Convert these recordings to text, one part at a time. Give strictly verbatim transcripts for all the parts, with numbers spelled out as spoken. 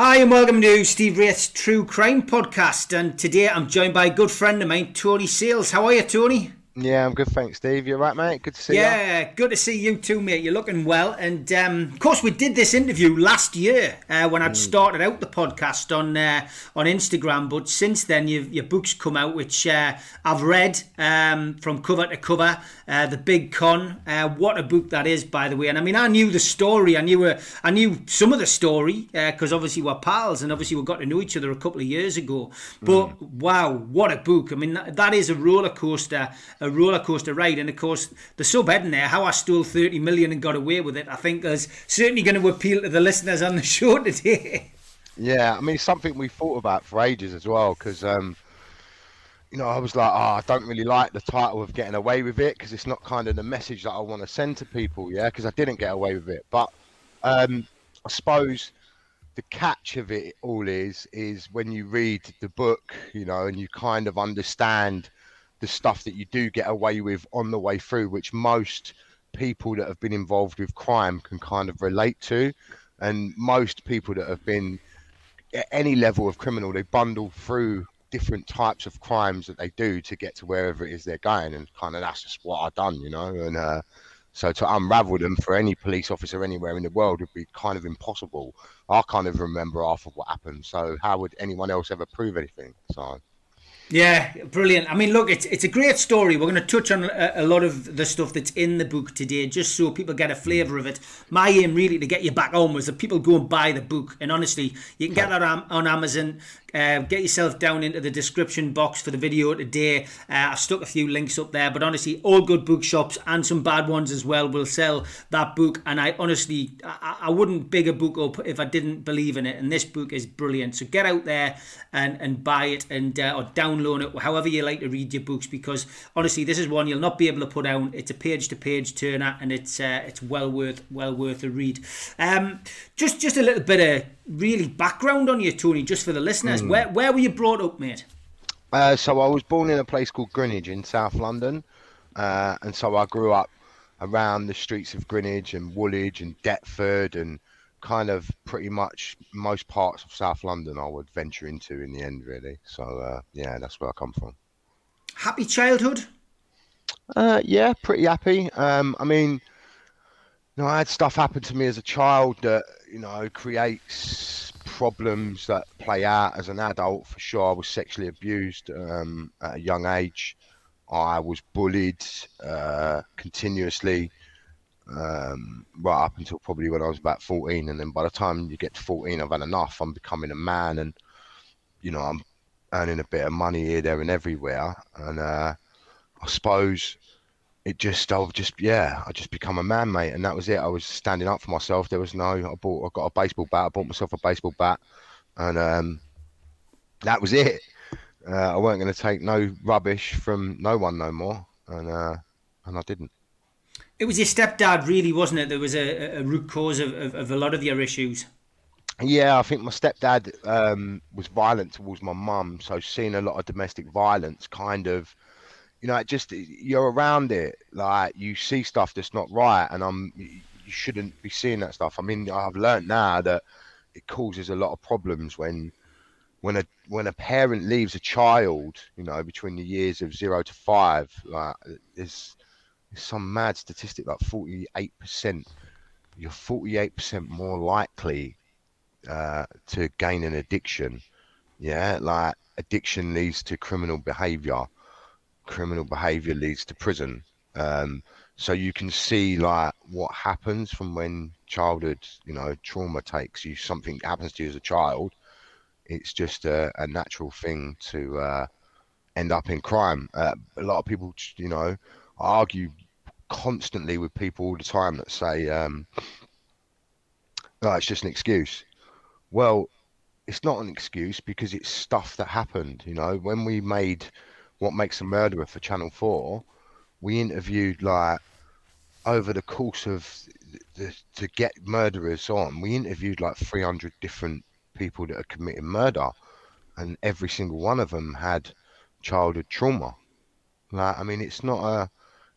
Hi and welcome to Steve Wraith's True Crime Podcast, and today I'm joined by a good friend of mine, Tony Sales. How are you, Tony? Yeah, I'm good, thanks, Steve. You all right, mate? Good to see yeah, you. Yeah, good to see you too, mate. You're looking well. And um, of course, we did this interview last year uh, when I'd mm. started out the podcast on uh, on Instagram. But since then, you've, your book's come out, which uh, I've read um, from cover to cover. Uh, The Big Con. Uh, what a book that is, by the way. And I mean, I knew the story. I knew uh, I knew some of the story because uh, obviously we're pals, and obviously we got to know each other a couple of years ago. But mm. wow, what a book! I mean, that, that is a roller coaster. A A roller coaster ride, and of course the subheading there, how I stole thirty million and got away with it, I think is certainly going to appeal to the listeners on the show today. Yeah, I mean, something we thought about for ages as well, because um you know, I was like, oh, I don't really like the title of getting away with it, because it's not kind of the message that I want to send to people, yeah, because I didn't get away with it. But um I suppose the catch of it all is is when you read the book, you know, and you kind of understand the stuff that you do get away with on the way through, which most people that have been involved with crime can kind of relate to. And most people that have been at any level of criminal, they bundle through different types of crimes that they do to get to wherever it is they're going. And kind of that's just what I've done, you know. And uh, so to unravel them for any police officer anywhere in the world would be kind of impossible. I can't even remember half of what happened. So how would anyone else ever prove anything? So... yeah, brilliant. I mean, look, it's it's a great story. We're going to touch on a, a lot of the stuff that's in the book today, just so people get a flavour of it. My aim really to get you back on was that people go and buy the book. And honestly, you can get that on, on Amazon. Uh, get yourself down into the description box for the video today. Uh, I've stuck a few links up there, but honestly, all good bookshops and some bad ones as well will sell that book. And I honestly, I, I wouldn't big a book up if I didn't believe in it. And this book is brilliant. So get out there and, and buy it and uh, or download it, however you like to read your books, because honestly, this is one you'll not be able to put down. It's a page-to-page turner, and it's uh, it's well worth well worth a read. Um, just just a little bit of really background on you, Tony, just for the listeners. Mm. Where where were you brought up, mate? Uh, so I was born in a place called Greenwich in South London. Uh, and so I grew up around the streets of Greenwich and Woolwich and Deptford and kind of pretty much most parts of South London I would venture into in the end, really. So, uh, yeah, that's where I come from. Happy childhood? Uh, yeah, pretty happy. Um, I mean... you know, I had stuff happen to me as a child that, you know, creates problems that play out as an adult, for sure. I was sexually abused um, at a young age. I was bullied uh, continuously um, right up until probably when I was about fourteen. And then by the time you get to fourteen, I've had enough. I'm becoming a man and, you know, I'm earning a bit of money here, there and everywhere. And uh, I suppose... It just, I've just, yeah, I just become a man, mate. And that was it. I was standing up for myself. There was no, I bought, I got a baseball bat. I bought myself a baseball bat. And um, that was it. Uh, I weren't going to take no rubbish from no one no more. And uh, and I didn't. It was your stepdad, really, wasn't it? There was a, a root cause of, of, of a lot of your issues. Yeah, I think my stepdad um, was violent towards my mum. So seeing a lot of domestic violence kind of, you know, it just, you're around it, like you see stuff that's not right, and I'm, you shouldn't be seeing that stuff. I mean, I've learned now that it causes a lot of problems when, when a when a parent leaves a child, you know, between the years of zero to five, like there's, there's some mad statistic like forty-eight percent, you're forty-eight percent more likely uh, to gain an addiction. Yeah, like addiction leads to criminal behavior. Criminal behavior leads to prison. Um, so you can see like what happens from when childhood, you know, trauma takes you, something happens to you as a child. It's just a, a natural thing to uh, end up in crime. Uh, a lot of people, you know, argue constantly with people all the time that say, um, oh, it's just an excuse. Well, it's not an excuse because it's stuff that happened. You know, when we made What Makes a Murderer for Channel four, we interviewed, like, over the course of the, the, to get murderers on, we interviewed like three hundred different people that had committed murder, and every single one of them had childhood trauma. Like, I mean, it's not a,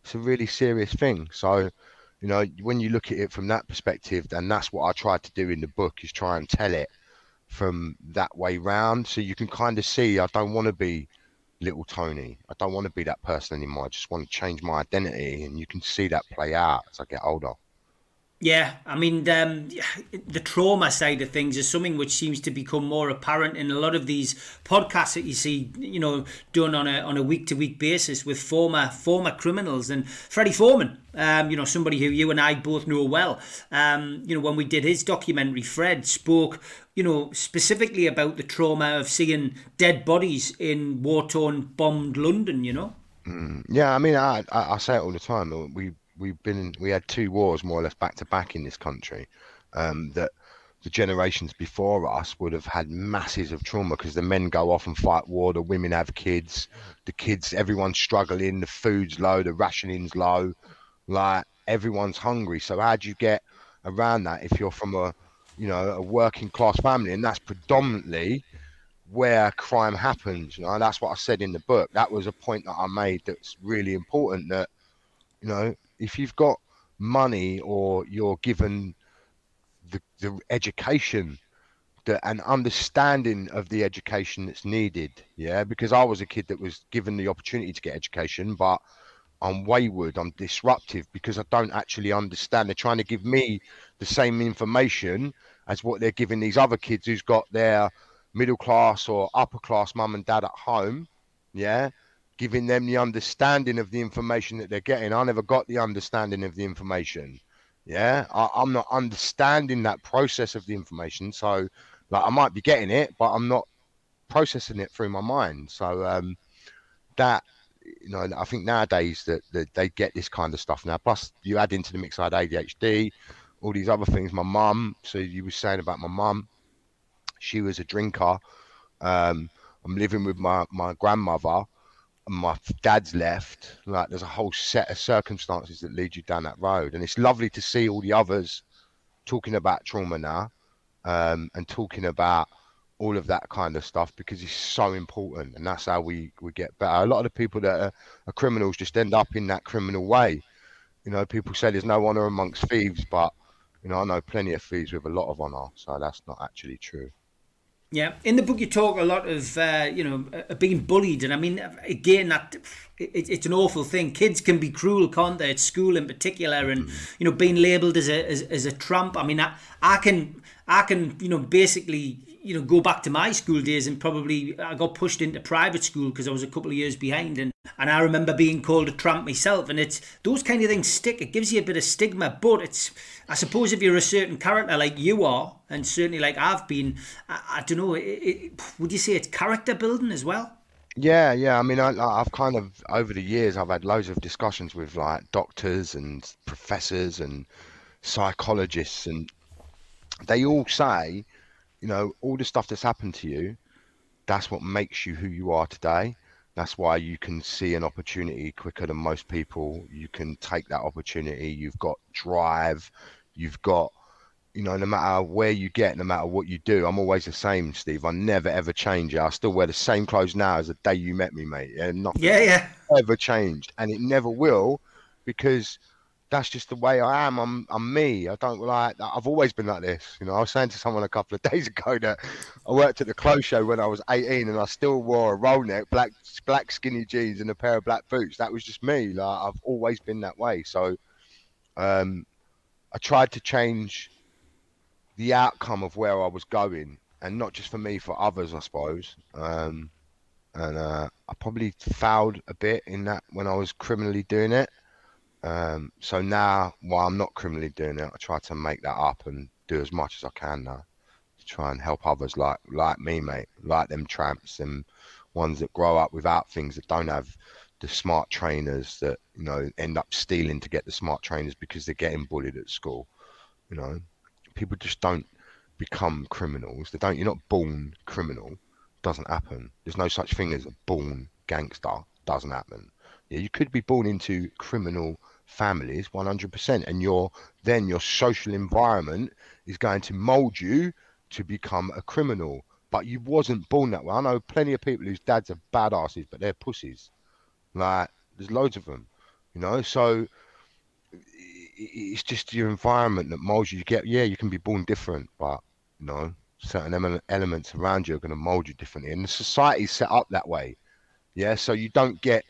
it's a really serious thing. So, you know, when you look at it from that perspective, and that's what I tried to do in the book, is try and tell it from that way round. So you can kind of see, I don't want to be little Tony. I don't want to be that person anymore. I just want to change my identity, and you can see that play out as I get older. Yeah, I mean, um, the trauma side of things is something which seems to become more apparent in a lot of these podcasts that you see, you know, done on a on a week to week basis with former former criminals. And Freddie Foreman, um, you know, somebody who you and I both know well. Um, you know, when we did his documentary, Fred spoke, you know, specifically about the trauma of seeing dead bodies in war-torn, bombed London. You know. Mm, yeah, I mean, I, I I say it all the time. We. We've been, we had two wars more or less back to back in this country, um, that the generations before us would have had masses of trauma, because the men go off and fight war, the women have kids, the kids, everyone's struggling, the food's low, the rationing's low, like everyone's hungry. So how do you get around that if you're from a, you know, a working class family? And that's predominantly where crime happens. You know, that's what I said in the book. That was a point that I made that's really important, that, you know, if you've got money or you're given the, the education, the, an understanding of the education that's needed, yeah, because I was a kid that was given the opportunity to get education, but I'm wayward, I'm disruptive, because I don't actually understand. They're trying to give me the same information as what they're giving these other kids who's got their middle class or upper class mum and dad at home, yeah, giving them the understanding of the information that they're getting. I never got the understanding of the information. Yeah. I, I'm not understanding that process of the information. So like, I might be getting it, but I'm not processing it through my mind. So um, that, you know, I think nowadays that, that they get this kind of stuff now. Plus you add into the mix, I had A D H D, all these other things. My mum. So you were saying about my mum, she was a drinker. Um, I'm living with my, my grandmother. My dad's left. Like, there's a whole set of circumstances that lead you down that road, and it's lovely to see all the others talking about trauma now, um, and talking about all of that kind of stuff, because it's so important, and that's how we we get better. A lot of the people that are, are criminals just end up in that criminal way. You know, people say there's no honour amongst thieves, but you know, I know plenty of thieves with a lot of honour, so that's not actually true. Yeah, in the book you talk a lot of, uh, you know, uh, being bullied. And I mean, again, that it, it's an awful thing. Kids can be cruel, can't they, at school in particular, and, you know, being labelled as a as, as a tramp. I mean, I, I can, I can, you know, basically, you know, go back to my school days, and probably I got pushed into private school because I was a couple of years behind. And, and I remember being called a tramp myself. And it's those kind of things stick. It gives you a bit of stigma. But it's, I suppose, if you're a certain character like you are, and certainly like I've been, I, I don't know, it, it, would you say it's character building as well? Yeah, yeah. I mean, I, I've kind of, over the years, I've had loads of discussions with like doctors and professors and psychologists, and they all say, you know, all the stuff that's happened to you, that's what makes you who you are today. That's why you can see an opportunity quicker than most people. You can take that opportunity. You've got drive. You've got, you know, no matter where you get, no matter what you do, I'm always the same, Steve. I never, ever change it. I still wear the same clothes now as the day you met me, mate. And nothing yeah, yeah. ever changed. And it never will, because that's just the way I am. I'm, I'm me. I don't like, I've always been like this. You know, I was saying to someone a couple of days ago that I worked at the clothes show when I was eighteen, and I still wore a roll neck, black, black skinny jeans and a pair of black boots. That was just me. Like, I've always been that way. So um, I tried to change the outcome of where I was going, and not just for me, for others, I suppose. Um, and uh, I probably failed a bit in that when I was criminally doing it. Um, so now, while I'm not criminally doing it, I try to make that up and do as much as I can now to try and help others like, like me, mate, like them tramps, them ones that grow up without things, that don't have the smart trainers, that, you know, end up stealing to get the smart trainers because they're getting bullied at school. You know, people just don't become criminals. They don't. You're not born criminal. Doesn't happen. There's no such thing as a born gangster. Doesn't happen. Yeah, you could be born into criminal families, one hundred percent, and your then your social environment is going to mould you to become a criminal. But you wasn't born that way. I know plenty of people whose dads are badasses, but they're pussies. Like, there's loads of them, you know. So it's just your environment that molds you. You get, yeah, you can be born different, but you know, certain elements around you are going to mold you differently, and the society's set up that way. Yeah, so you don't get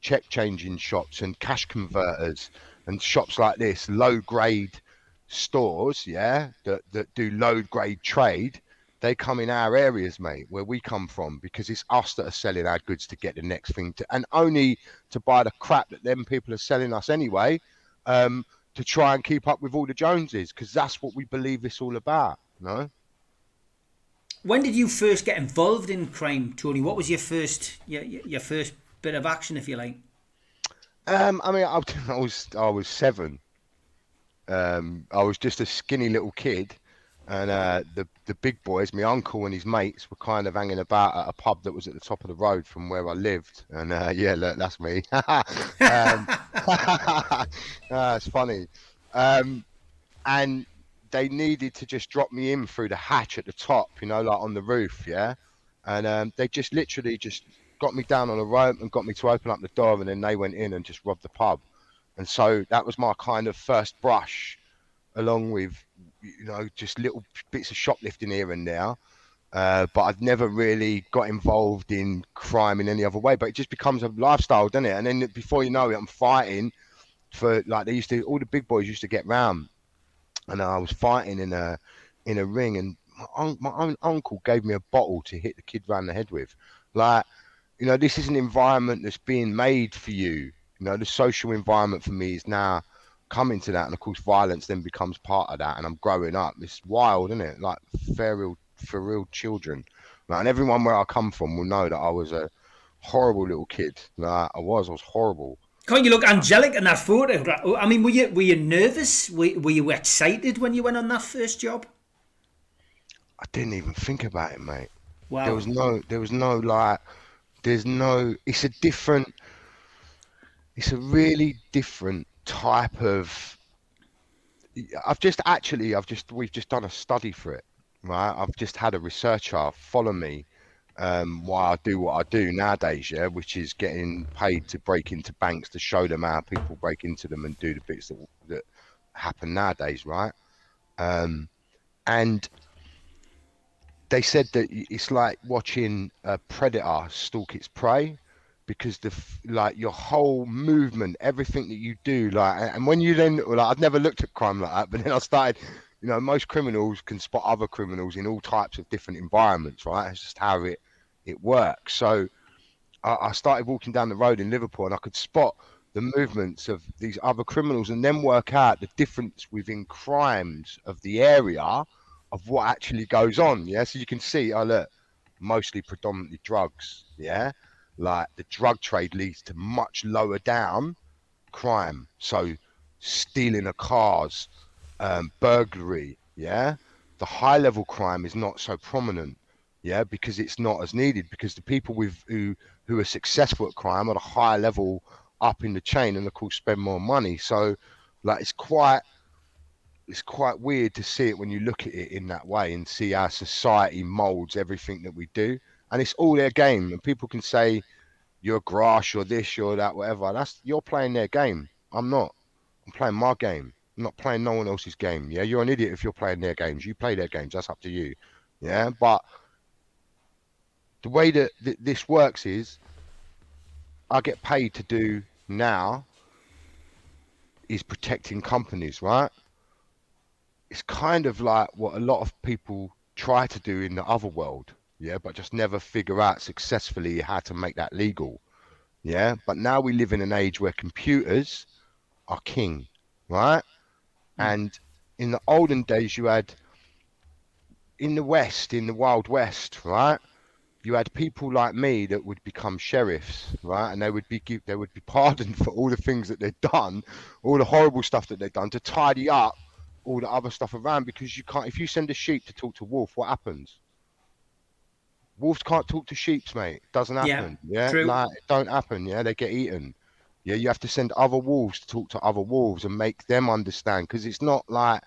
check changing shops and cash converters and shops like this, low grade stores, yeah, that, that do low grade trade. They come in our areas, mate, where we come from, because it's us that are selling our goods to get the next thing to, and only to buy the crap that them people are selling us anyway, um, to try and keep up with all the Joneses, because that's what we believe it's all about, you know? When did you first get involved in crime, Tony? What was your first your your first bit of action, if you like? Um, I mean, I, I was I was seven. Um, I was just a skinny little kid, and uh, the the big boys, my uncle and his mates, were kind of hanging about at a pub that was at the top of the road from where I lived. And uh, yeah, look, that's me. um, uh, it's funny, um, and. They needed to just drop me in through the hatch at the top, you know, like on the roof, yeah? And um, they just literally just got me down on a rope and got me to open up the door, and then they went in and just robbed the pub. And so that was my kind of first brush, along with, you know, just little bits of shoplifting here and there. Uh, but I've never really got involved in crime in any other way, but it just becomes a lifestyle, doesn't it? And then before you know it, I'm fighting for, like, they used to, all the big boys used to get round. And I was fighting in a in a ring, and my own, my own uncle gave me a bottle to hit the kid round the head with. Like, you know, this is an environment that's being made for you. You know, the social environment for me is now coming to that, and of course, violence then becomes part of that. And I'm growing up. It's wild, isn't it? Like feral, feral children. Like, and everyone where I come from will know that I was a horrible little kid. Like, I was. I was horrible. Can't you look angelic in that photo? I mean, were you were you nervous? Were, were you excited when you went on that first job? I didn't even think about it, mate. Wow. There was no, there was no like, there's no. It's a different. It's a really different type of. I've just actually, I've just, we've just done a study for it, right? I've just had a researcher follow me. Um, why I do what I do nowadays, yeah, which is getting paid to break into banks to show them how people break into them and do the bits that, that happen nowadays, right? Um, and they said that it's like watching a predator stalk its prey, because the like your whole movement, everything that you do, like, and when you then, like, I've never looked at crime like that, but then I started. You know, most criminals can spot other criminals in all types of different environments, right? It's just how it, it works. So I, I started walking down the road in Liverpool, and I could spot the movements of these other criminals, and then work out the difference within crimes of the area of what actually goes on. Yeah. So you can see, oh, look, mostly predominantly drugs. Yeah. Like the drug trade leads to much lower down crime. So stealing of cars, Um, burglary, yeah, the high level crime is not so prominent, yeah, because it's not as needed, because the people with who who are successful at crime are at a higher level up in the chain, and of course spend more money. So like it's quite it's quite weird to see it when you look at it in that way, and see how society molds everything that we do, and it's all their game. And people can say you're grass, you're this, you're that, whatever. That's, you're playing their game. I'm not. I'm playing my game. I'm not playing no one else's game. Yeah, you're an idiot if you're playing their games. You play their games. That's up to you. Yeah, but the way that th- this works is, I get paid to do now is protecting companies, right? It's kind of like what a lot of people try to do in the other world. Yeah, but just never figure out successfully how to make that legal. Yeah, but now we live in an age where computers are king, right? And in the olden days, you had, in the West, in the Wild West, right? You had people like me that would become sheriffs, right? And they would be they would be pardoned for all the things that they'd done, all the horrible stuff that they'd done, to tidy up all the other stuff around. Because you can't, if you send a sheep to talk to a wolf, what happens? Wolves can't talk to sheep, mate. It doesn't happen. Yeah, yeah? Like, it don't happen. Yeah, they get eaten. Yeah, you have to send other wolves to talk to other wolves and make them understand, because it's not like,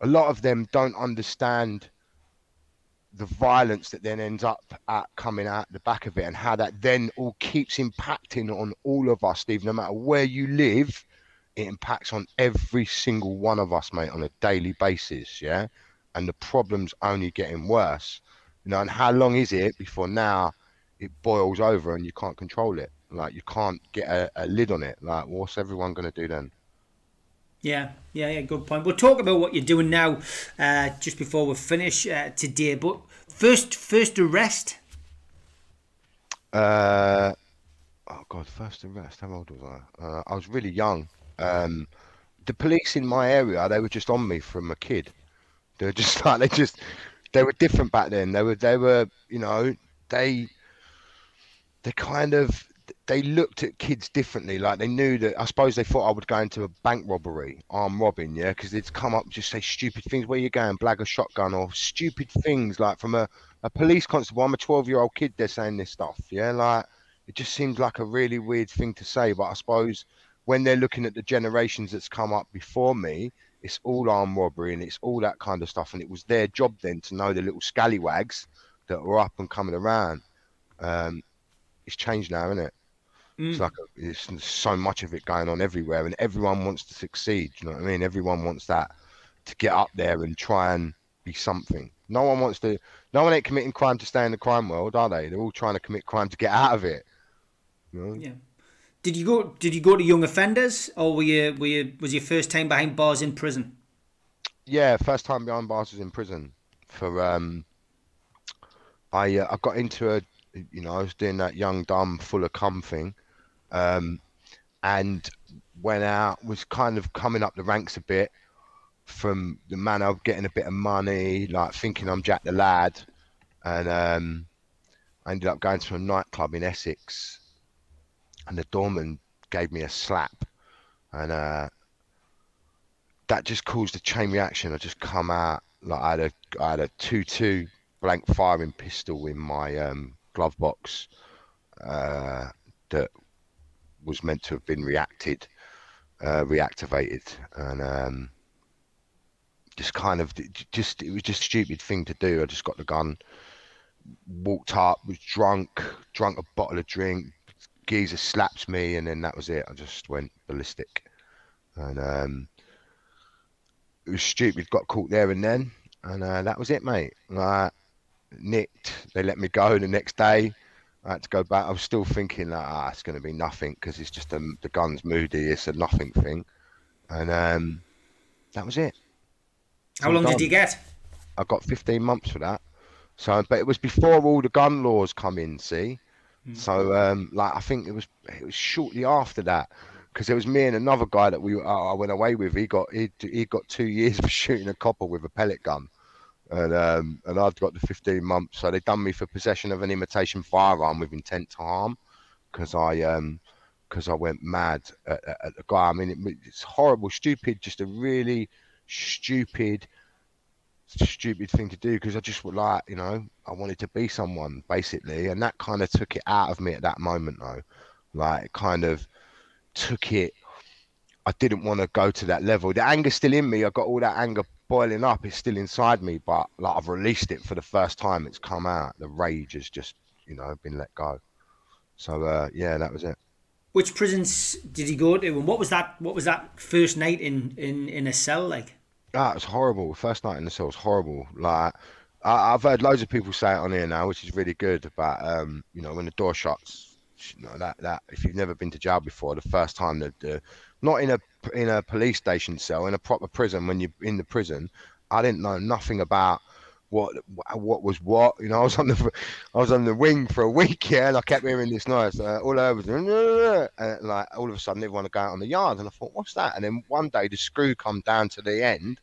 a lot of them don't understand the violence that then ends up at coming out the back of it, and how that then all keeps impacting on all of us, Steve. No matter where you live, it impacts on every single one of us, mate, on a daily basis, yeah? and the problem's only getting worse. You know, and how long is it before now it boils over and you can't control it? Like, you can't get a, a lid on it. Like, what's everyone going to do then? Yeah, yeah, yeah, good point. We'll talk about what you're doing now uh, just before we finish uh, today. But first, first arrest. Uh, oh, God, first arrest. How old was I? Uh, I was really young. Um, the police in my area, they were just on me from a kid. They were just like, they just, they were different back then. They were, they were, you know, they, they kind of, they looked at kids differently. Like, they knew that, I suppose they thought I would go into a bank robbery, armed robbing, yeah, because they'd come up and just say stupid things. Where you going, blag a shotgun, or stupid things like from a, a police constable. I'm a twelve-year-old kid, they're saying this stuff, yeah? Like, it just seems like a really weird thing to say, but I suppose when they're looking at the generations that's come up before me, it's all armed robbery and it's all that kind of stuff, and it was their job then to know the little scallywags that were up and coming around. Um, it's changed now, isn't it? Mm. It's like a, it's so much of it going on everywhere, and everyone wants to succeed. You know what I mean? Everyone wants that to get up there and try and be something. No one wants to. No one ain't committing crime to stay in the crime world, are they? They're all trying to commit crime to get out of it. You know? Yeah. Did you go? Did you go to young offenders, or were you? Were you? Was your first time behind bars in prison? Yeah, first time behind bars was in prison. For um, I uh, I got into a. You know, I was doing that young, dumb, full of cum thing. Um, and went out, was kind of coming up the ranks a bit from the man of getting a bit of money, like thinking I'm Jack the Lad. And um, I ended up going to a nightclub in Essex, and the doorman gave me a slap. And uh, that just caused a chain reaction. I just come out, like I had a, I had a two two blank firing pistol in my um, glove box uh, that was meant to have been reacted, uh, reactivated, and um, just kind of, just it was just a stupid thing to do. I just got the gun, walked up, was drunk, drunk a bottle of drink, geezer slapped me, and then that was it. I just went ballistic, and um, it was stupid. Got caught there and then, and uh, that was it, mate. Like, nicked. They let me go the next day. I had to go back. I was still thinking that ah, it's going to be nothing because it's just a, the gun's moody. It's a nothing thing, and um, that was it. How long did you get? I got fifteen months for that. So, but it was before all the gun laws come in. See, mm. so um, like I think it was it was shortly after that, because it was me and another guy that we uh, I went away with. He got he he got two years for shooting a copper with a pellet gun. And um, and I've got the fifteen months, so they done me for possession of an imitation firearm with intent to harm, because I um because I went mad at, at, at the guy. I mean, it, it's horrible, stupid, just a really stupid, stupid thing to do. Because I just would like, you know, I wanted to be someone basically, and that kind of took it out of me at that moment though. Like, it kind of took it. I didn't want to go to that level. The anger's still in me. I got all that anger boiling up, it's still inside me, but like I've released it for the first time. It's come out. The rage has just, you know, been let go. So uh, yeah, that was it. Which prisons did he go to, and what was that? What was that first night in in, in a cell like? Ah, it was horrible. First night in the cell was horrible. Like I, I've heard loads of people say it on here now, which is really good. About um, you know, when the door shuts, you know, that that if you've never been to jail before, the first time that the uh, not in a in a police station cell, in a proper prison, when you're in the prison, I didn't know nothing about what what was what. You know, I was on the I was on the wing for a week, yeah, and I kept hearing this noise uh, all over, and like all of a sudden everyone would go out on the yard, and I thought, what's that? And then one day the screw come down to the end,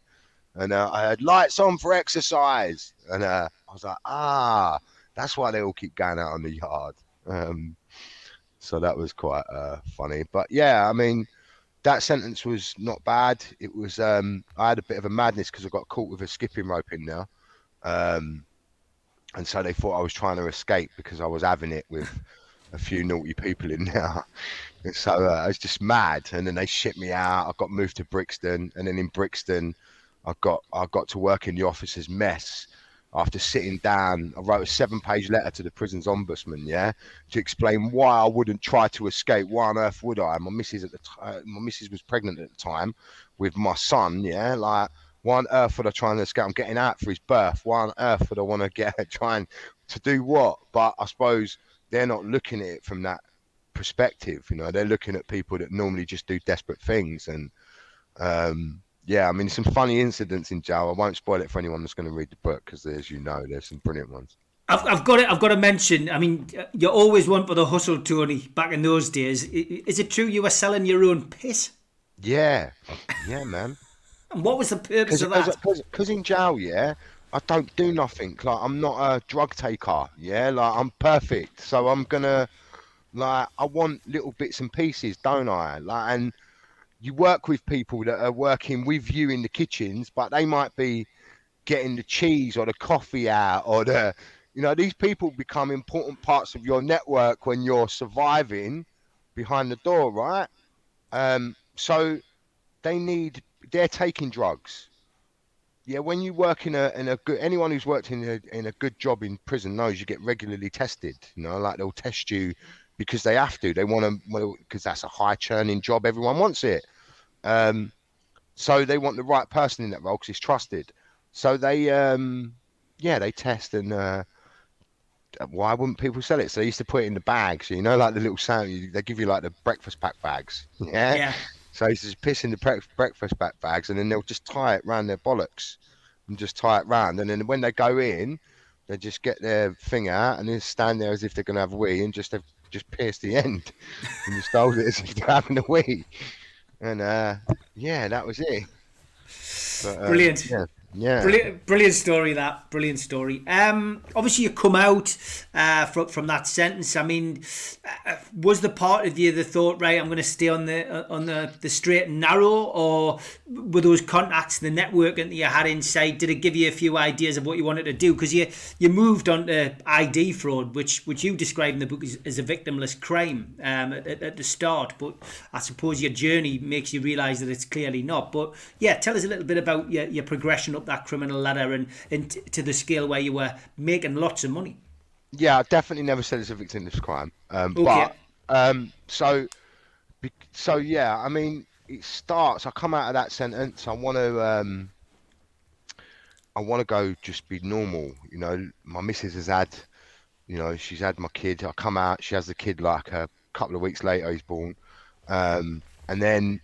and uh, I had lights on for exercise, and uh, I was like, ah, that's why they all keep going out on the yard. Um, so that was quite uh, funny, but yeah, I mean. That sentence was not bad. It was, um, I had a bit of a madness because I got caught with a skipping rope in there. Um, and so they thought I was trying to escape because I was having it with a few naughty people in there. And so uh, I was just mad. And then they shipped me out. I got moved to Brixton. And then in Brixton, I got, I got to work in the officer's mess. After sitting down, I wrote a seven-page letter to the prison's ombudsman, yeah, to explain why I wouldn't try to escape. Why on earth would I? My missus at the t- uh, my missus was pregnant at the time with my son, yeah, like Why on earth would I try and escape? I'm getting out for his birth. Why on earth would I want to get trying to do what? But I suppose they're not looking at it from that perspective. You know, they're looking at people that normally just do desperate things. And um, yeah, I mean, some funny incidents in jail. I won't spoil it for anyone that's going to read the book because, as you know, there's some brilliant ones. I've, I've got it. I've got to mention. I mean, you're always one for the hustle, Tony. Back in those days, is it true you were selling your own piss? Yeah, yeah, man. And what was the purpose of that? Because in jail, yeah, I don't do nothing. Like, I'm not a drug taker. Yeah, like, I'm perfect. So I'm gonna, like, I want little bits and pieces, don't I? Like, and you work with people that are working with you in the kitchens, but they might be getting the cheese or the coffee out or the. You know, these people become important parts of your network when you're surviving behind the door, right? Um, so they need, they're taking drugs. Yeah, when you work in a in a good, anyone who's worked in a in a good job in prison knows you get regularly tested. You know, like they'll test you because they have to. They want to, well, because that's a high churning job. Everyone wants it. Um, so they want the right person in that role because it's trusted. So they, um, yeah, they test and. Uh, Why wouldn't people sell it? So they used to put it in the bags, you know, like the little sound. They give you like the breakfast pack bags. Yeah. yeah. So it's just piss in the pre- breakfast pack bags, and then they'll just tie it round their bollocks, and just tie it round. And then when they go in, they just get their thing out and then stand there as if they're going to have a wee, and just have, just pierce the end, and just hold it as if they're having a wee. And uh, yeah, that was it. But, uh, Brilliant. Yeah. Yeah, brilliant, brilliant story. That brilliant story. Um, obviously you come out uh, from from that sentence. I mean, uh, was the part of you that thought, right, I'm going to stay on the uh, on the, the straight and narrow, or were those contacts, the networking that you had inside, did it give you a few ideas of what you wanted to do? Because you you moved on to I D fraud, which which you describe in the book as, as a victimless crime um, at, at the start. But I suppose your journey makes you realise that it's clearly not. But yeah, tell us a little bit about your, your progression up that criminal ladder and, and t- to the scale where you were making lots of money. Yeah, I definitely never said it's a victimless crime. Um, okay. But um, so, so yeah, I mean, it starts, I come out of that sentence, I want to, um, I want to go just be normal. You know, my missus has had, you know, she's had my kid. I come out, she has the kid like a couple of weeks later, he's born. Um, and then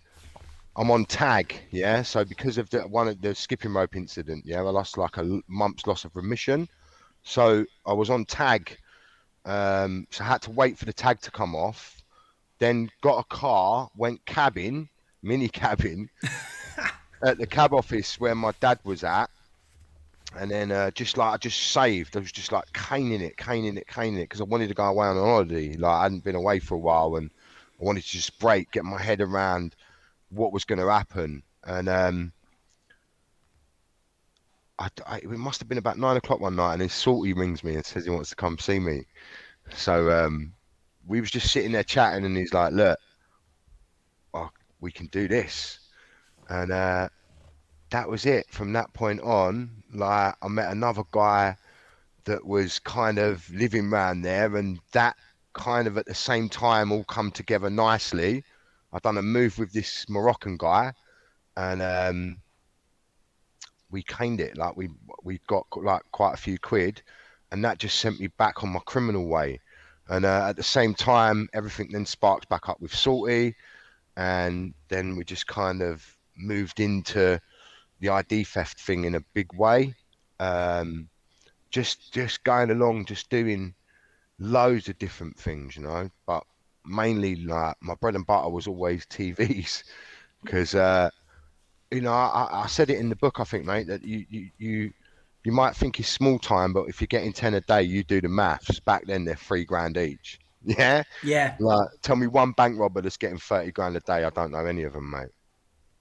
I'm on tag, yeah. So because of the one of the skipping rope incident, yeah, I lost like a month's loss of remission. So I was on tag, um, so I had to wait for the tag to come off. Then got a car, went cabbing, mini cabbing, at the cab office where my dad was at, and then uh, just like I just saved. I was just like caning it, caning it, caning it, because I wanted to go away on holiday. Like I hadn't been away for a while, and I wanted to just break, get my head around what was going to happen. And um I, I, it must have been about nine o'clock one night, and his Salty rings me and says he wants to come see me. So um we was just sitting there chatting, and he's like, look, oh, we can do this. And uh that was it. From that point on, like, I met another guy that was kind of living around there, and that kind of at the same time all come together nicely. I've done a move with this Moroccan guy, and um, we caned it. Like we we got like quite a few quid, and that just sent me back on my criminal way. And uh, at the same time, everything then sparked back up with Salty, and then we just kind of moved into the I D theft thing in a big way. Um, just just going along, just doing loads of different things, you know, but mainly like my bread and butter was always T Vs, because uh you know I, I said it in the book, I think, mate, that you you you you might think it's small time, but if you're getting ten a day, you do the maths. Back then they're three grand each. Yeah, yeah. Like, tell me one bank robber that's getting thirty grand a day. I don't know any of them, mate.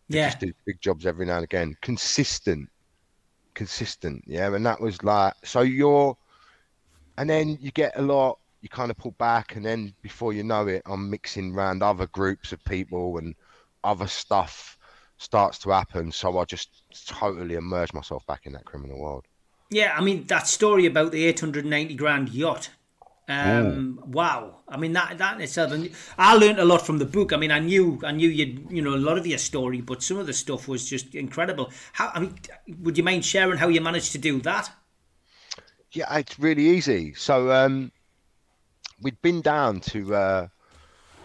They yeah, just do big jobs every now and again, consistent consistent. Yeah. And that was like, so you're, and then you get a lot, you kind of pull back, and then before you know it, I'm mixing around other groups of people, and other stuff starts to happen. So I just totally immerse myself back in that criminal world. Yeah, I mean, that story about the eight hundred ninety grand yacht Um, mm. Wow. I mean, that that in itself, and I learned a lot from the book. I mean, I knew I knew you you know a lot of your story, but some of the stuff was just incredible. How I mean, would you mind sharing how you managed to do that? Yeah, it's really easy. So um, we'd been down to uh,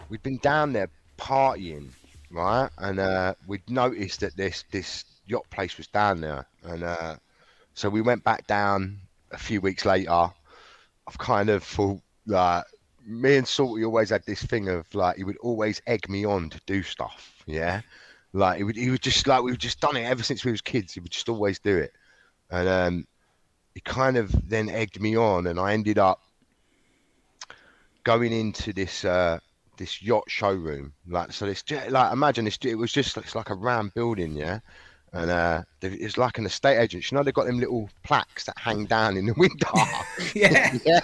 we'd been down there partying, right? And uh, we'd noticed that this this yacht place was down there, and uh, so we went back down a few weeks later. I've kind of thought, like, me and Salty always had this thing of, like, he would always egg me on to do stuff, yeah? Like, he would, he would just, like, we've just done it ever since we was kids. He would just always do it. And um, he kind of then egged me on, and I ended up going into this uh, this yacht showroom. Like, so this, like, imagine this, it was just, it's like a round building, yeah? And uh, it's like an estate agent. You know, they've got them little plaques that hang down in the window. yeah. yeah.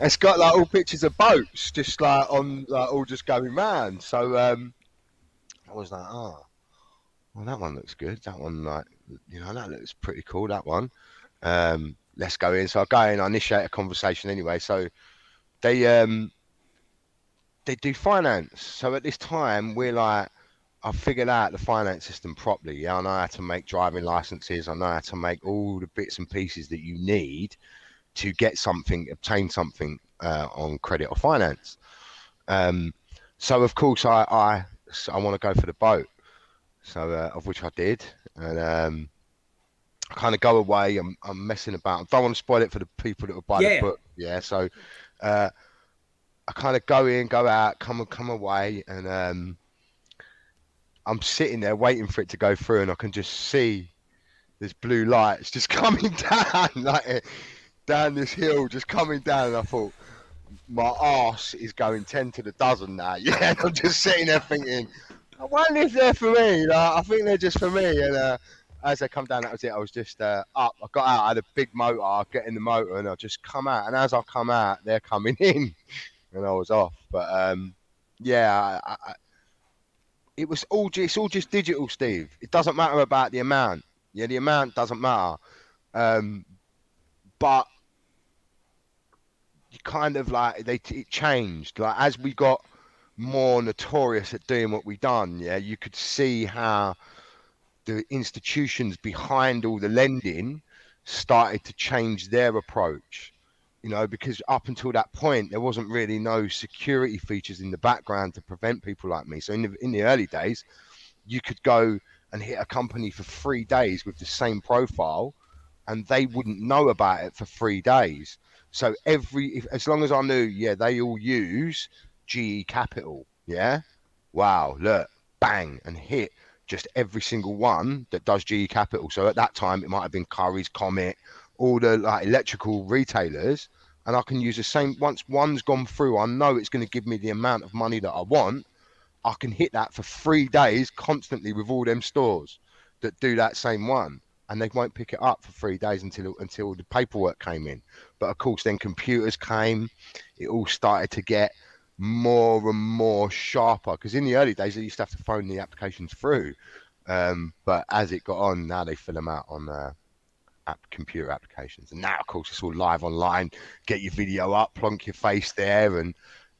It's got, like, all pictures of boats, just, like, on, like, all just going round. So um, I was like, oh, well, that one looks good. That one, like, you know, that looks pretty cool, that one. Um, let's go in. So I go in. I initiate a conversation anyway. So they um, they do finance. So at this time, we're like, I figured out the finance system properly. Yeah, I know how to make driving licenses. I know how to make all the bits and pieces that you need to get something, obtain something uh, on credit or finance. Um, so of course, I I, I want to go for the boat. So uh, of which I did, and um, I kind of go away. I'm I'm messing about. I don't want to spoil it for the people that will buy yeah. the book. Yeah. So uh, I kind of go in, go out, come and come away, and. Um, I'm sitting there waiting for it to go through, and I can just see this blue lights just coming down, like down this hill, just coming down. And I thought, my arse is going ten to the dozen now. Yeah, and I'm just sitting there thinking, I wonder if they're for me. Like, I think they're just for me. And uh, as they come down, that was it. I was just uh, up. I got out. I had a big motor. I get in the motor, and I just come out. And as I come out, they're coming in, and I was off. But um, yeah. I, I, It was all just, it's all just digital, Steve. It doesn't matter about the amount. Yeah, the amount doesn't matter. Um, but you kind of like they it changed. Like as we got more notorious at doing what we done, yeah, you could see how the institutions behind all the lending started to change their approach. You know, because up until that point, there wasn't really no security features in the background to prevent people like me. So in the in the early days, you could go and hit a company for three days with the same profile, and they wouldn't know about it for three days. So every if, as long as I knew, yeah, they all use G E Capital. Yeah, wow, look, bang, and hit just every single one that does G E Capital. So at that time, it might have been Currys, Comet, all the like electrical retailers, and I can use the same. Once one's gone through, I know it's going to give me the amount of money that I want. I can hit that for three days constantly with all them stores that do that same one, and they won't pick it up for three days until until the paperwork came in. But of course, then computers came. It all started to get more and more sharper, because in the early days, they used to have to phone the applications through. Um, but as it got on, now they fill them out on... Uh, App, computer applications, and now of course it's all live online. Get your video up, plonk your face there, and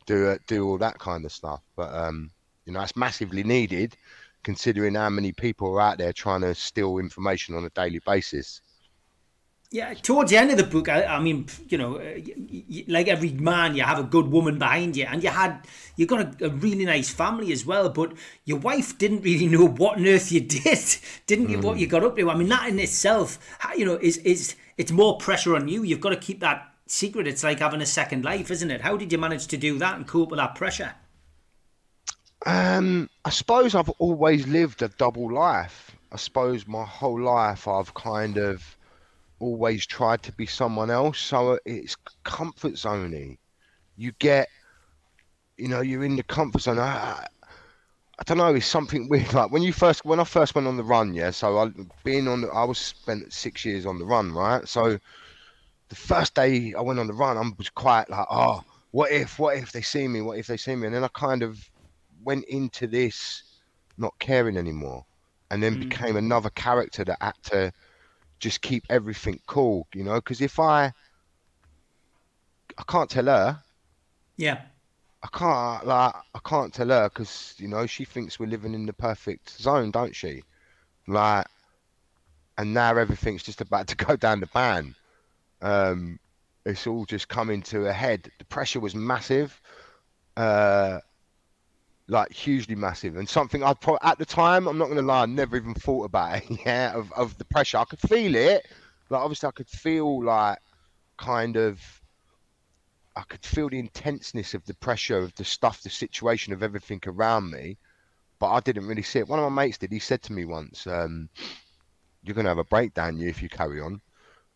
do uh, do all that kind of stuff. But um, you know, it's massively needed, considering how many people are out there trying to steal information on a daily basis. Yeah, towards the end of the book, I, I mean, you know, like every man, you have a good woman behind you, and you had you got a, a really nice family as well. But your wife didn't really know what on earth you did, didn't you? Mm. What you got up to? I mean, that in itself, you know, is is it's more pressure on you. You've got to keep that secret. It's like having a second life, isn't it? How did you manage to do that and cope with that pressure? Um, I suppose I've always lived a double life. I suppose my whole life, I've kind of always tried to be someone else, so it's comfort zoney. You get, you know, you're in the comfort zone. I, I don't know, it's something weird. Like when you first, when I first went on the run, yeah. So I being on, I was spent six years on the run, right? So the first day I went on the run, I was quite like, oh, what if, what if they see me? What if they see me? And then I kind of went into this not caring anymore, and then mm-hmm. became another character that had to just keep everything cool, you know, because if I I can't tell her. Yeah. I can't, like, I can't tell her because, you know, she thinks we're living in the perfect zone, don't she? Like, and now everything's just about to go down the pan. Um, it's all just coming to a head. The pressure was massive, uh, like hugely massive, and something I probably at the time, I'm not going to lie, I never even thought about it. Yeah, of of the pressure, I could feel it. Like obviously, I could feel like kind of, I could feel the intenseness of the pressure of the stuff, the situation of everything around me, but I didn't really see it. One of my mates did. He said to me once, um, "You're going to have a breakdown, you, if you carry on."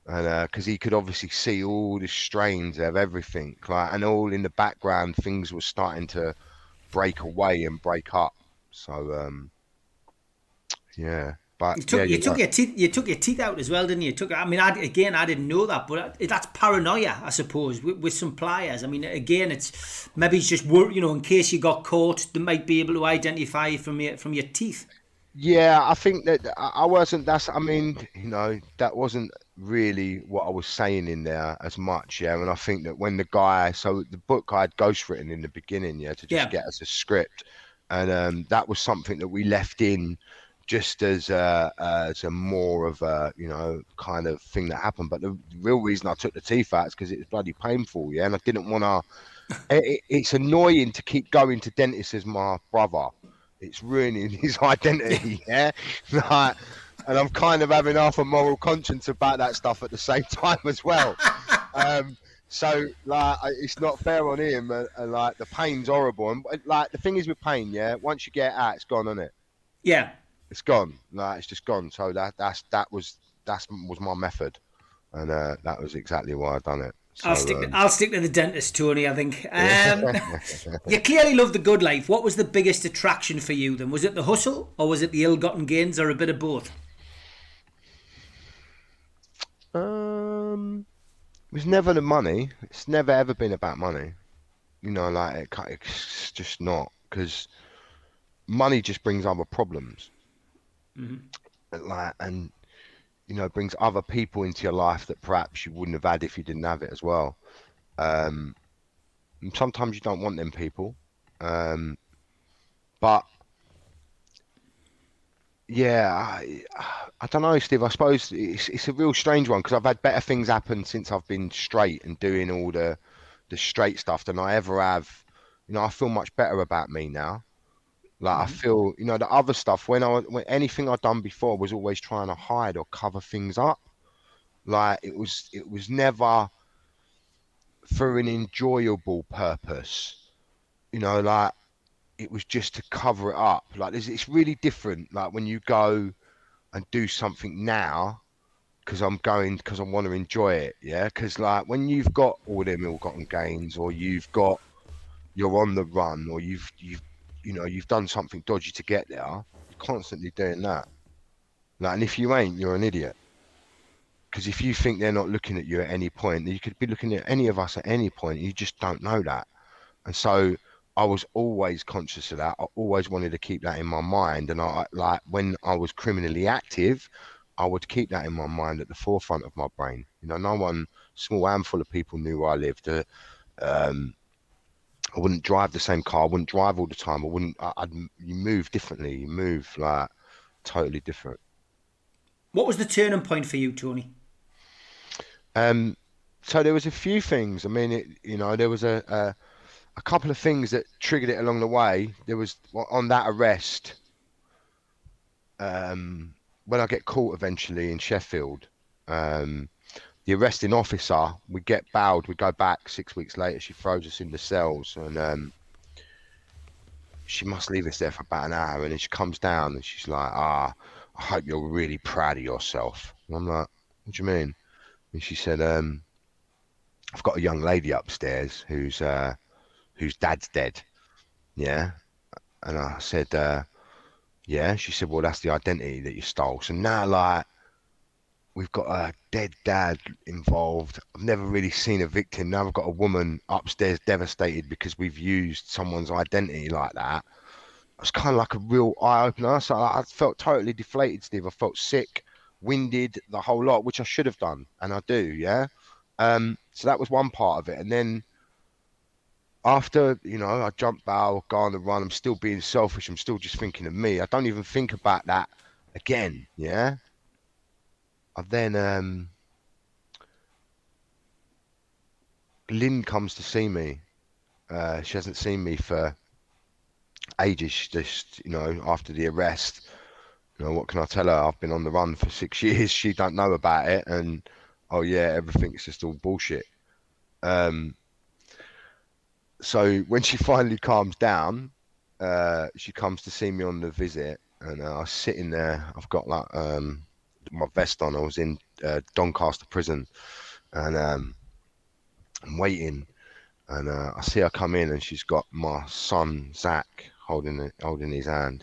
And because uh, he could obviously see all the strains of everything, like, and all in the background, things were starting to break away and break up. So, um, yeah, but you took, yeah, you, you took your teeth, you took your teeth out as well, didn't you? you took, I mean, I, again, I didn't know that, but that's paranoia, I suppose, with, with some pliers. I mean, again, it's maybe it's just you know, in case you got caught, they might be able to identify you from your from your teeth. Yeah, I think that I wasn't, that's, I mean, you know, that wasn't really what I was saying in there as much, yeah, and I think that when the guy, so the book I had ghostwritten in the beginning, yeah, to just yeah. get us a script, and um, that was something that we left in just as a, as a more of a, you know, kind of thing that happened, but the real reason I took the teeth out is because it was bloody painful, yeah, and I didn't want to, it, it's annoying to keep going to dentists as my brother. It's ruining his identity, yeah? Like, and I'm kind of having half a moral conscience about that stuff at the same time as well. Um, so, like, it's not fair on him. And, and, like, the pain's horrible. And, like, the thing is with pain, yeah? Once you get out, it's gone, isn't it? Yeah. It's gone. Like, it's just gone. So that that's that was that's was my method. And uh, that was exactly why I done it. So, I'll stick. To, um, I'll stick to the dentist, Tony. I think um, you clearly love the good life. What was the biggest attraction for you then? Was it the hustle, or was it the ill-gotten gains, or a bit of both? Um, it was never the money. It's never ever been about money. You know, like it, it's just not, because money just brings other problems. Mm-hmm. Like and. you know, brings other people into your life that perhaps you wouldn't have had if you didn't have it as well. Um, and sometimes you don't want them people. Um, but, yeah, I, I don't know, Steve. I suppose it's, it's a real strange one, because I've had better things happen since I've been straight and doing all the, the straight stuff than I ever have. You know, I feel much better about me now. Like, I feel, you know, the other stuff, when I, when anything I'd done before was always trying to hide or cover things up. Like, it was, it was never for an enjoyable purpose, you know, like, it was just to cover it up. Like, it's, it's really different, like, when you go and do something now, because I'm going, because I want to enjoy it, yeah? Because, like, when you've got all them ill-gotten gains, or you've got, you're on the run, or you've, you've, you know, you've done something dodgy to get there, you're constantly doing that. Like, and if you ain't, you're an idiot. Because if you think they're not looking at you at any point, you could be looking at any of us at any point, and you just don't know that. And so I was always conscious of that. I always wanted to keep that in my mind. And I, like, when I was criminally active, I would keep that in my mind at the forefront of my brain. You know, no one, small handful of people knew where I lived. Uh, um, I wouldn't drive the same car. I wouldn't drive all the time. I wouldn't. I, I'd you move differently. You move like totally different. What was the turning point for you, Tony? Um, so there was a few things. I mean, it, you know, there was a, a a couple of things that triggered it along the way. There was on that arrest. Um, when I get caught eventually in Sheffield, um. The arresting officer, we get bailed, we go back six weeks later, she throws us in the cells, and um, she must leave us there for about an hour, and then she comes down and she's like, ah, I hope you're really proud of yourself. And I'm like, what do you mean? And she said, um, I've got a young lady upstairs who's, uh, whose dad's dead, yeah? And I said, uh, yeah? She said, well, that's the identity that you stole. So now, like, we've got a dead dad involved. I've never really seen a victim. Now I've got a woman upstairs devastated because we've used someone's identity like that. It's kind of like a real eye-opener. So I felt totally deflated, Steve. I felt sick, winded, the whole lot, which I should have done, and I do, yeah? Um, so that was one part of it. And then after, you know, I jump bow, go on the run, I'm still being selfish. I'm still just thinking of me. I don't even think about that again. Yeah. I've then, um, Lynn comes to see me. Uh, she hasn't seen me for ages. She just, you know, after the arrest, you know, what can I tell her? I've been on the run for six years. She don't know about it. And, oh yeah, everything's just all bullshit. Um, so when she finally calms down, uh, she comes to see me on the visit, and uh, I was sitting there. I've got like um, my vest on. I was in uh, Doncaster prison, and um, I'm waiting, and uh, I see her come in, and she's got my son Zach holding it, holding his hand,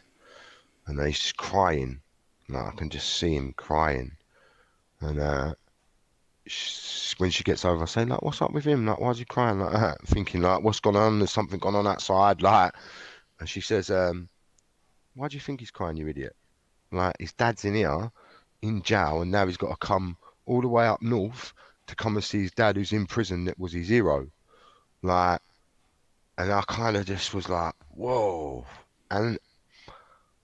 and uh, he's just crying. And I can just see him crying, and uh, she, when she gets over, I say, like, what's up with him? Like, why is he crying like that? I'm thinking, like, what's gone on? There's something gone on outside, like. And she says, um, why do you think he's crying, you idiot? Like, his dad's in here, in jail, and now he's got to come all the way up north to come and see his dad, who's in prison, that was his hero. Like, and I kind of just was like, whoa. And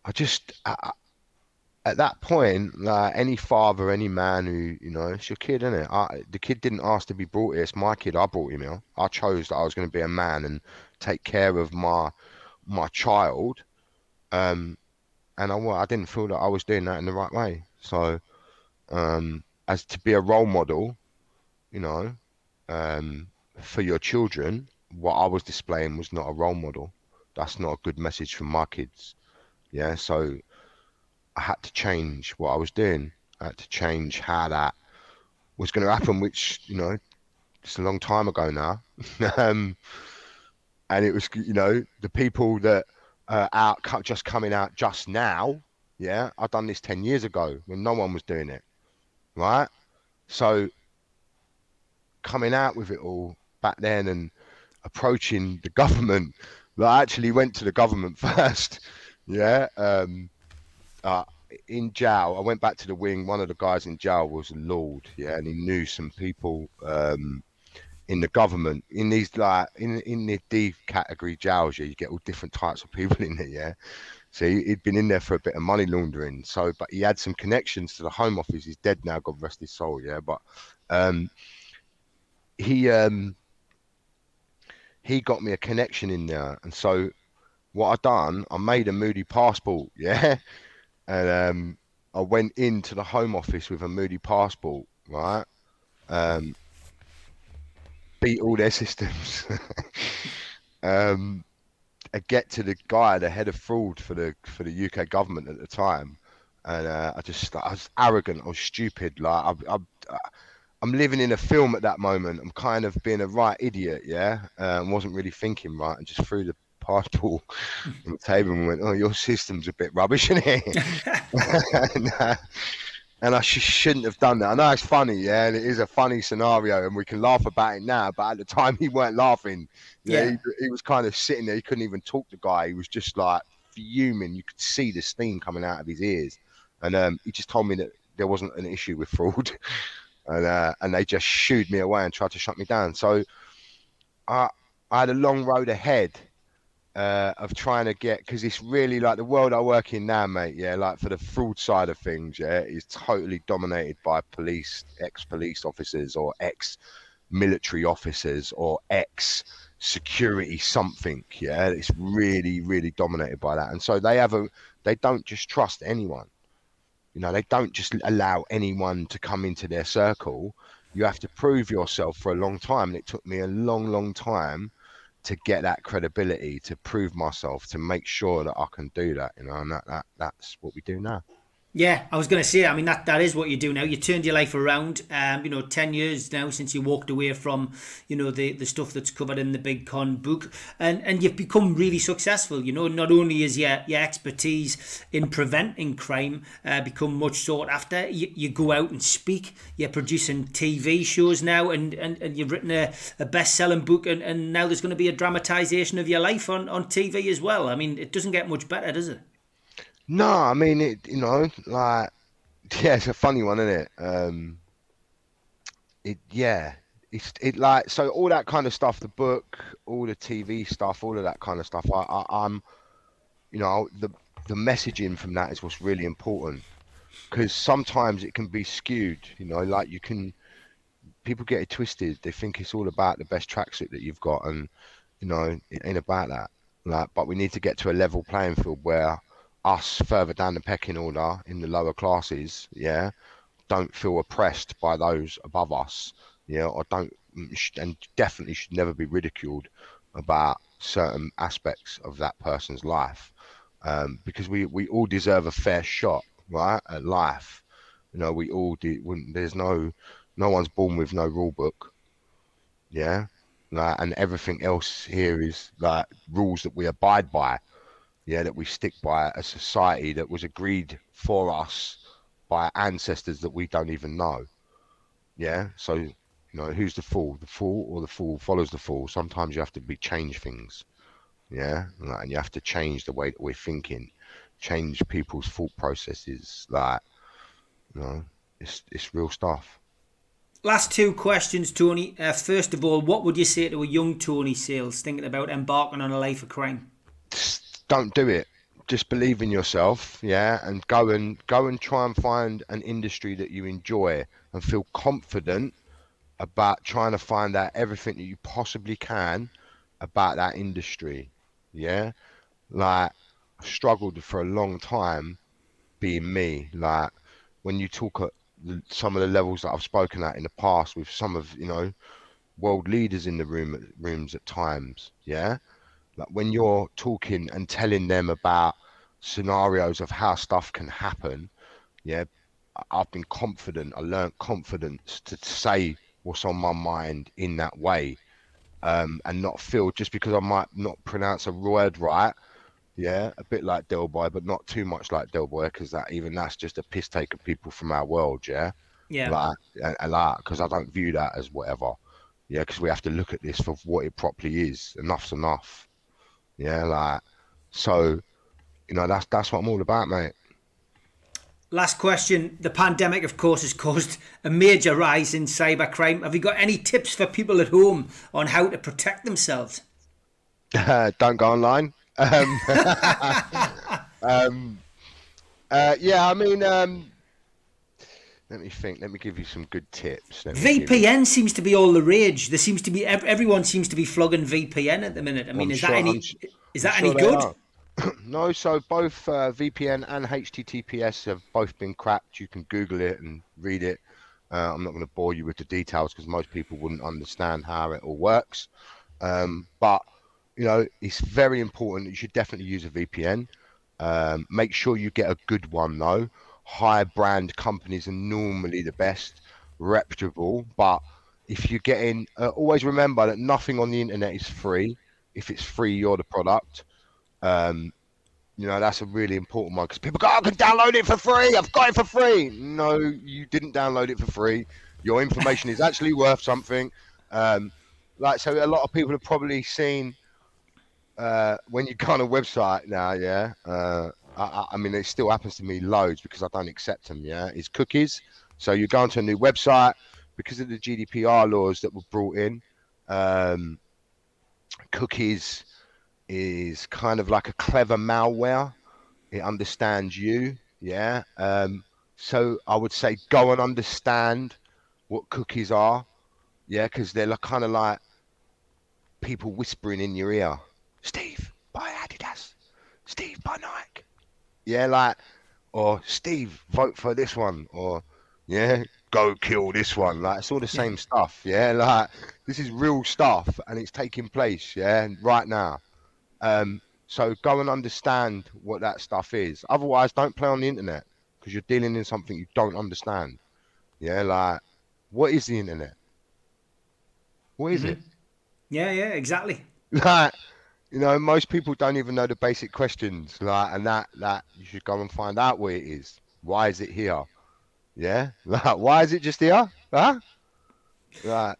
I just... I, I, at that point, like, any father, any man who, you know, it's your kid, isn't it? I, the kid didn't ask to be brought here. It's my kid. I brought him here. I chose that I was going to be a man and take care of my my child. Um, and I, I didn't feel that I was doing that in the right way. So, um, as to be a role model, you know, um, for your children, what I was displaying was not a role model. That's not a good message from my kids. Yeah, so... I had to change what I was doing. I had to change how that was going to happen, which, you know, it's a long time ago now. um, and it was, you know, the people that uh, are out, just coming out just now, yeah, I've done this ten years ago when no one was doing it, right? So coming out with it all back then and approaching the government, like, I actually went to the government first, yeah, um, Uh, in jail, I went back to the wing. One of the guys in jail was a lord, yeah, and he knew some people um, in the government. In these, like, in in the D category jails, yeah, you get all different types of people in there, yeah. So he, he'd been in there for a bit of money laundering. So, but he had some connections to the Home Office. He's dead now, God rest his soul, yeah. But um, he um, he got me a connection in there, and so what I done, I made a Moody passport, yeah. And um, I went into the Home Office with a Moody passport, right? Um, beat all their systems. um, I get to the guy, the head of fraud for the for the U K government at the time, and uh, I just I was arrogant, I was stupid. Like I, I, I'm living in a film at that moment. I'm kind of being a right idiot, yeah. Uh, I wasn't really thinking right, and just threw the passport on the table and went, oh, your system's a bit rubbish, isn't it? and, uh, and I sh- shouldn't have done that. I know it's funny, yeah, and it is a funny scenario, and we can laugh about it now, but at the time he weren't laughing. Yeah, yeah. He, he was kind of sitting there. He couldn't even talk to the guy. He was just like fuming. You could see the steam coming out of his ears. And um, he just told me that there wasn't an issue with fraud. and uh, and they just shooed me away and tried to shut me down. So I, I had a long road ahead. Uh, of trying to get, because it's really like the world I work in now, mate. Yeah, like for the fraud side of things, yeah, is totally dominated by police, ex-police officers, or ex-military officers, or ex-security something. Yeah, it's really, really dominated by that, and so they have a, they don't just trust anyone. You know, they don't just allow anyone to come into their circle. You have to prove yourself for a long time, and it took me a long, long time to get that credibility, to prove myself, to make sure that I can do that, you know, and that, that that's what we do now. Yeah, I was going to say, I mean, that, that is what you do now. You turned your life around, um, you know, ten years now since you walked away from, you know, the, the stuff that's covered in the Big Con book. And and you've become really successful, you know. Not only is your, your expertise in preventing crime uh, become much sought after, you, you go out and speak, you're producing T V shows now, and, and, and you've written a, a best-selling book, and, and now there's going to be a dramatisation of your life on, on T V as well. I mean, it doesn't get much better, does it? No, I mean, it, you know, like, yeah, it's a funny one, isn't it? Um, it, yeah, It's it like so all that kind of stuff, the book, all the T V stuff, all of that kind of stuff. I, I I'm, you know, the the messaging from that is what's really important, because sometimes it can be skewed. You know, like you can, people get it twisted. They think it's all about the best tracksuit that you've got, and you know, it ain't about that. Like, but we need to get to a level playing field where us further down the pecking order in the lower classes, yeah, don't feel oppressed by those above us. Yeah, or don't, and definitely should never be ridiculed about certain aspects of that person's life, um, because we, we all deserve a fair shot, right, at life. You know, we all do. When, there's no, no one's born with no rule book. Yeah, like, and everything else here is like rules that we abide by. Yeah, that we stick by a society that was agreed for us by ancestors that we don't even know. Yeah, so. You know, who's the fool? The fool or the fool follows the fool? Sometimes you have to be change things, yeah? And you have to change the way that we're thinking, change people's thought processes. Like, you know, it's, it's real stuff. Last two questions, Tony. Uh, first of all, what would you say to a young Tony Sales thinking about embarking on a life of crime? Just don't do it. Just believe in yourself, yeah? And go and go and try and find an industry that you enjoy and feel confident about trying to find out everything that you possibly can about that industry, yeah? Like, I struggled for a long time being me. Like, when you talk at the, some of the levels that I've spoken at in the past with some of, you know, world leaders in the room rooms at times, yeah? Like, when you're talking and telling them about scenarios of how stuff can happen, yeah, I've been confident, I learned confidence to say what's on my mind in that way, um, and not feel, just because I might not pronounce a word right, yeah, a bit like Del Boy, but not too much like Del Boy, because that, even that's just a piss take of people from our world, yeah? Yeah. Like, and like, because I don't view that as whatever, yeah, because we have to look at this for what it properly is. Enough's enough, yeah, like, so, you know, that's that's what I'm all about, mate. Last question. The pandemic, of course, has caused a major rise in cybercrime. Have you got any tips for people at home on how to protect themselves? Uh, don't go online. Um, um, uh, yeah, I mean, um, let me think. Let me give you some good tips. V P N you... seems to be all the rage. There seems to be everyone seems to be flogging V P N at the minute. I mean, I'm is sure, that any I'm, is that I'm any sure good? No, so both uh, V P N and H T T P S have both been cracked. You can Google it and read it. Uh, I'm not going to bore you with the details because most people wouldn't understand how it all works. Um, but, you know, it's very important. You should definitely use a V P N. Um, make sure you get a good one, though. High brand companies are normally the best, reputable. But if you get in, uh, always remember that nothing on the internet is free. If it's free, you're the product. Um, you know, that's a really important one because people go, I can download it for free. I've got it for free. No, you didn't download it for free. Your information is actually worth something. Um, like, so a lot of people have probably seen, uh, when you go on a website now, yeah. Uh, I, I mean, it still happens to me loads because I don't accept them. Yeah. It's cookies. So you go onto a new website because of the G D P R laws that were brought in, um, cookies is kind of like a clever malware. It understands you, yeah. Um, so I would say go and understand what cookies are, yeah, because they're like, kind of like people whispering in your ear, Steve, buy Adidas, Steve, buy Nike, yeah, like, or Steve, vote for this one, or yeah, go kill this one. Like, it's all the same stuff, yeah, like, this is real stuff and it's taking place, yeah, right now. Um, so go and understand what that stuff is. Otherwise, don't play on the internet because you're dealing in something you don't understand. Yeah, like, what is the internet? What is mm-hmm. it? Yeah, yeah, exactly. Like, you know, most people don't even know the basic questions. Like, and that that you should go and find out what it is. Why is it here? Yeah, like, why is it just here? Huh? Like,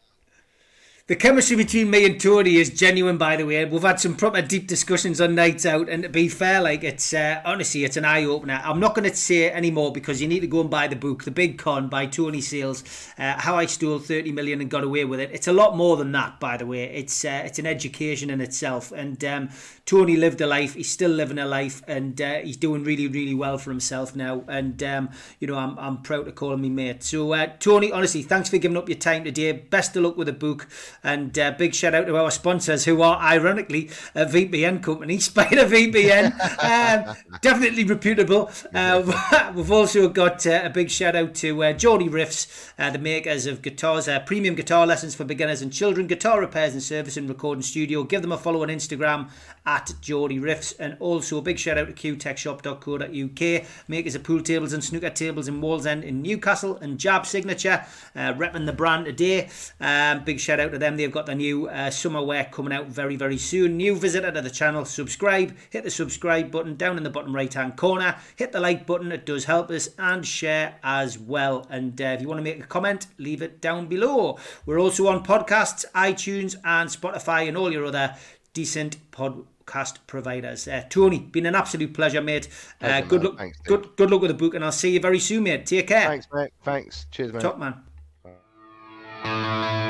The chemistry between me and Tony is genuine, by the way. We've had some proper deep discussions on nights out, and to be fair, like, it's uh, honestly, it's an eye-opener. I'm not going to say it anymore because you need to go and buy the book, The Big Con by Tony Sales, uh, How I Stole thirty million and Got Away With It. It's a lot more than that, by the way. It's uh, it's an education in itself, and um, Tony lived a life. He's still living a life, and uh, he's doing really, really well for himself now, and, um, you know, I'm, I'm proud to call him my mate. So, uh, Tony, honestly, thanks for giving up your time today. Best of luck with the book. And uh, big shout out to our sponsors, who are ironically a V P N company, Spider V P N, um, definitely reputable. Uh, we've also got uh, a big shout out to uh, Jordy Riffs, uh, the makers of guitars, uh, premium guitar lessons for beginners and children, guitar repairs and service and recording studio. Give them a follow on Instagram at Jordy Riffs, and also a big shout out to Q Tech Shop dot co dot U K, makers of pool tables and snooker tables in Wallsend in Newcastle, and Jab Signature, uh, repping the brand today. Um, big shout out to them. They've got their new uh, summer wear coming out very, very soon. New visitor to the channel, subscribe. Hit the subscribe button down in the bottom right-hand corner. Hit the like button. It does help us, and share as well. And uh, if you want to make a comment, leave it down below. We're also on podcasts, iTunes and Spotify, and all your other decent pod. Podcast providers. Uh, Tony, been an absolute pleasure, mate. Uh, good luck. Thanks, good, good luck with the book, and I'll see you very soon, mate. Take care. Thanks, mate. Thanks. Cheers, mate. Top man. Bye.